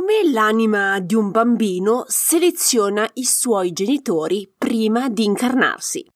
come l'anima di un bambino seleziona i suoi genitori prima di incarnarsi.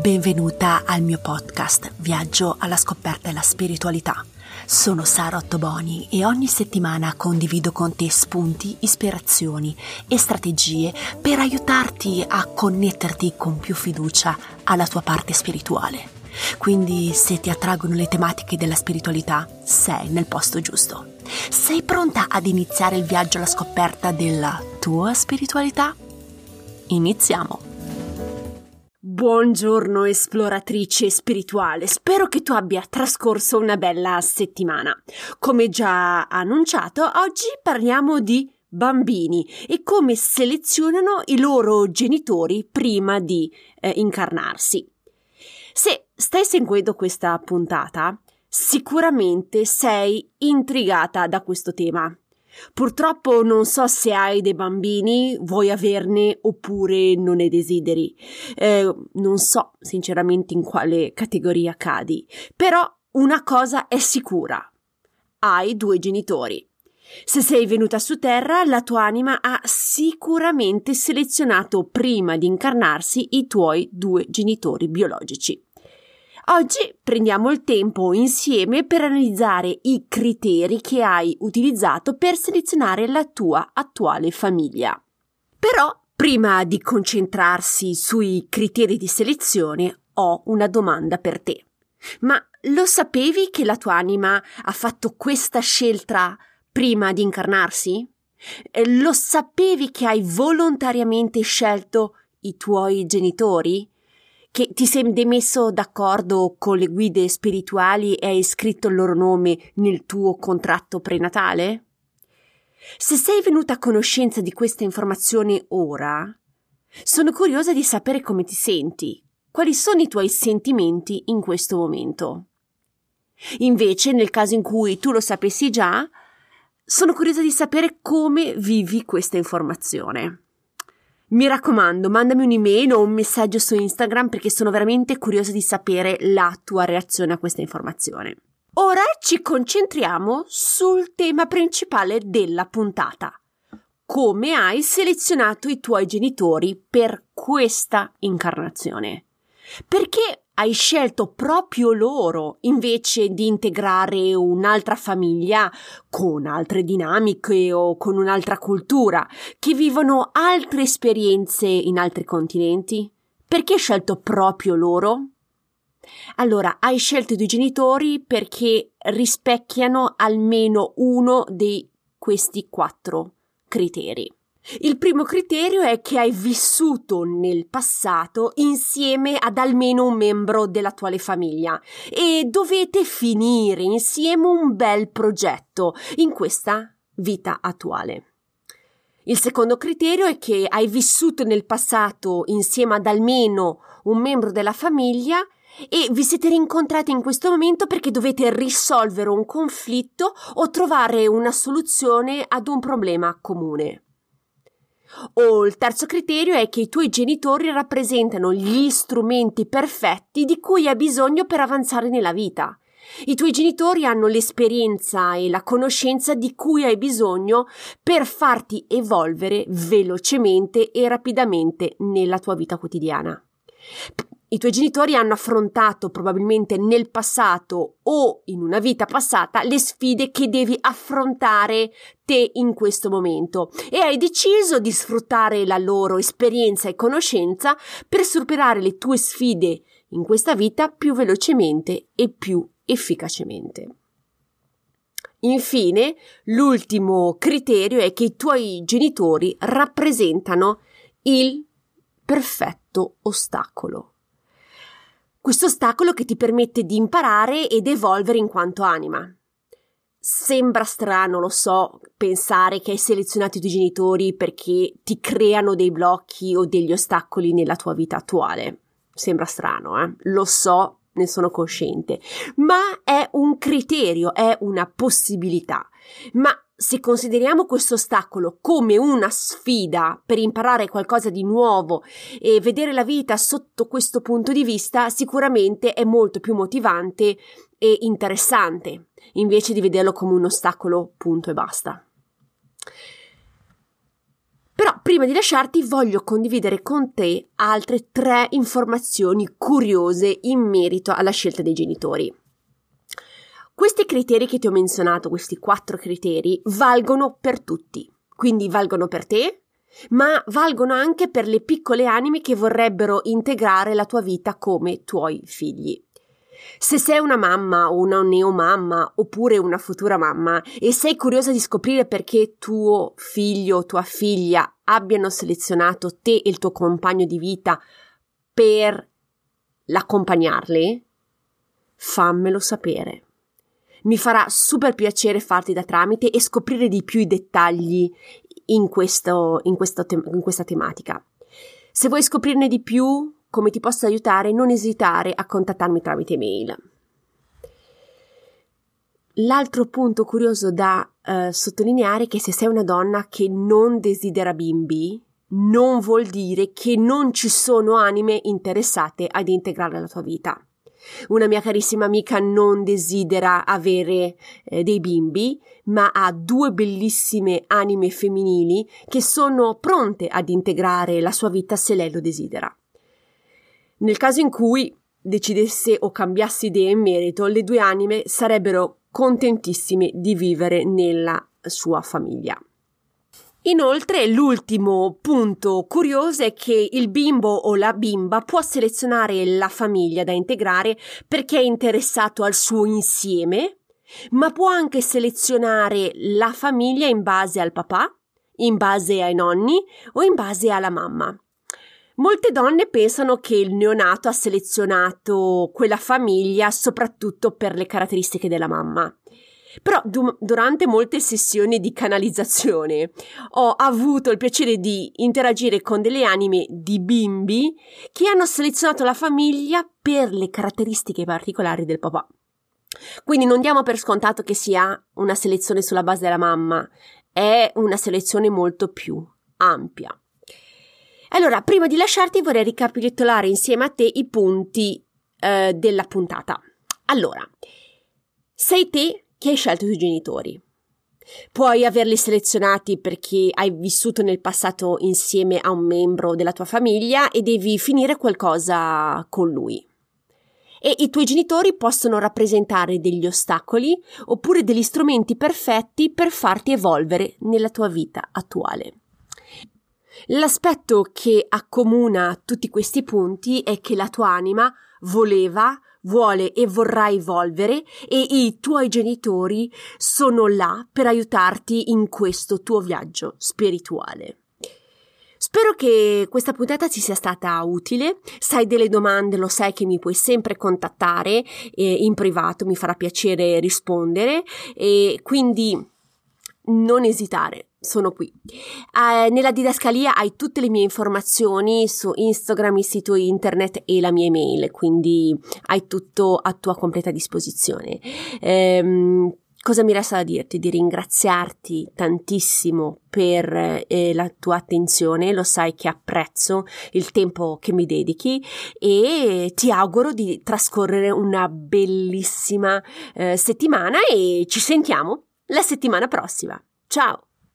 Benvenuta al mio podcast Viaggio alla scoperta della spiritualità. Sono Sara Ottoboni e ogni settimana condivido con te spunti, ispirazioni e strategie per aiutarti a connetterti con più fiducia alla tua parte spirituale. Quindi se ti attraggono le tematiche della spiritualità, sei nel posto giusto. Sei pronta ad iniziare il viaggio alla scoperta della tua spiritualità? Iniziamo! Buongiorno esploratrice spirituale, spero che tu abbia trascorso una bella settimana. Come già annunciato, oggi parliamo di bambini e come selezionano i loro genitori prima di incarnarsi. Se stai seguendo questa puntata, sicuramente sei intrigata da questo tema. Purtroppo non so se hai dei bambini, vuoi averne oppure non ne desideri. Non so sinceramente in quale categoria cadi, però una cosa è sicura: hai due genitori. Se sei venuta su Terra, la tua anima ha sicuramente selezionato prima di incarnarsi i tuoi due genitori biologici. Oggi prendiamo il tempo insieme per analizzare i criteri che hai utilizzato per selezionare la tua attuale famiglia. Però, prima di concentrarsi sui criteri di selezione, ho una domanda per te. Ma lo sapevi che la tua anima ha fatto questa scelta prima di incarnarsi? Lo sapevi che hai volontariamente scelto i tuoi genitori? Che ti sei messo d'accordo con le guide spirituali e hai scritto il loro nome nel tuo contratto prenatale? Se sei venuta a conoscenza di questa informazione ora, sono curiosa di sapere come ti senti, quali sono i tuoi sentimenti in questo momento. Invece, nel caso in cui tu lo sapessi già, sono curiosa di sapere come vivi questa informazione. Mi raccomando, mandami un'email o un messaggio su Instagram perché sono veramente curiosa di sapere la tua reazione a questa informazione. Ora ci concentriamo sul tema principale della puntata. Come hai selezionato i tuoi genitori per questa incarnazione? Perché hai scelto proprio loro invece di integrare un'altra famiglia con altre dinamiche o con un'altra cultura, che vivono altre esperienze in altri continenti? Perché hai scelto proprio loro? Allora, hai scelto i tuoi genitori perché rispecchiano almeno uno di questi 4 criteri. Il primo criterio è che hai vissuto nel passato insieme ad almeno un membro dell'attuale famiglia e dovete finire insieme un bel progetto in questa vita attuale. Il secondo criterio è che hai vissuto nel passato insieme ad almeno un membro della famiglia e vi siete rincontrati in questo momento perché dovete risolvere un conflitto o trovare una soluzione ad un problema comune. O il terzo criterio è che i tuoi genitori rappresentano gli strumenti perfetti di cui hai bisogno per avanzare nella vita. I tuoi genitori hanno l'esperienza e la conoscenza di cui hai bisogno per farti evolvere velocemente e rapidamente nella tua vita quotidiana. I tuoi genitori hanno affrontato probabilmente nel passato o in una vita passata le sfide che devi affrontare te in questo momento e hai deciso di sfruttare la loro esperienza e conoscenza per superare le tue sfide in questa vita più velocemente e più efficacemente. Infine, l'ultimo criterio è che i tuoi genitori rappresentano il perfetto ostacolo. Questo ostacolo che ti permette di imparare ed evolvere in quanto anima. Sembra strano, lo so, pensare che hai selezionato i tuoi genitori perché ti creano dei blocchi o degli ostacoli nella tua vita attuale. Sembra strano, Lo so, ne sono cosciente. Ma è un criterio, è una possibilità. Ma se consideriamo questo ostacolo come una sfida per imparare qualcosa di nuovo e vedere la vita sotto questo punto di vista, sicuramente è molto più motivante e interessante, invece di vederlo come un ostacolo, punto e basta. prima di lasciarti voglio condividere con te altre 3 informazioni curiose in merito alla scelta dei genitori. Questi criteri che ti ho menzionato, questi 4 criteri, valgono per tutti. Quindi valgono per te, ma valgono anche per le piccole anime che vorrebbero integrare la tua vita come tuoi figli. Se sei una mamma o una neomamma oppure una futura mamma e sei curiosa di scoprire perché tuo figlio o tua figlia abbiano selezionato te e il tuo compagno di vita per l'accompagnarli, fammelo sapere. Mi farà super piacere farti da tramite e scoprire di più i dettagli in questa tematica. Se vuoi scoprirne di più, come ti posso aiutare, non esitare a contattarmi tramite mail. L'altro punto curioso da sottolineare è che se sei una donna che non desidera bimbi, non vuol dire che non ci sono anime interessate ad integrare la tua vita. Una mia carissima amica non desidera avere dei bimbi, ma ha 2 bellissime anime femminili che sono pronte ad integrare la sua vita se lei lo desidera. Nel caso in cui decidesse o cambiasse idea in merito, le 2 anime sarebbero contentissime di vivere nella sua famiglia. Inoltre, l'ultimo punto curioso è che il bimbo o la bimba può selezionare la famiglia da integrare perché è interessato al suo insieme, ma può anche selezionare la famiglia in base al papà, in base ai nonni o in base alla mamma. Molte donne pensano che il neonato ha selezionato quella famiglia soprattutto per le caratteristiche della mamma. Però durante molte sessioni di canalizzazione ho avuto il piacere di interagire con delle anime di bimbi che hanno selezionato la famiglia per le caratteristiche particolari del papà. Quindi non diamo per scontato che sia una selezione sulla base della mamma, è una selezione molto più ampia. Allora, prima di lasciarti vorrei ricapitolare insieme a te i punti della puntata. Allora, sei te che hai scelto i tuoi genitori. Puoi averli selezionati perché hai vissuto nel passato insieme a un membro della tua famiglia e devi finire qualcosa con lui. E i tuoi genitori possono rappresentare degli ostacoli oppure degli strumenti perfetti per farti evolvere nella tua vita attuale. L'aspetto che accomuna tutti questi punti è che la tua anima voleva, vuole e vorrà evolvere e i tuoi genitori sono là per aiutarti in questo tuo viaggio spirituale. Spero che questa puntata ti sia stata utile. Se hai delle domande lo sai che mi puoi sempre contattare in privato, mi farà piacere rispondere e quindi non esitare. Sono qui. Nella didascalia hai tutte le mie informazioni su Instagram, il sito internet e la mia email, quindi hai tutto a tua completa disposizione. Cosa mi resta da dirti? Di ringraziarti tantissimo per la tua attenzione, lo sai che apprezzo il tempo che mi dedichi e ti auguro di trascorrere una bellissima settimana e ci sentiamo la settimana prossima. Ciao!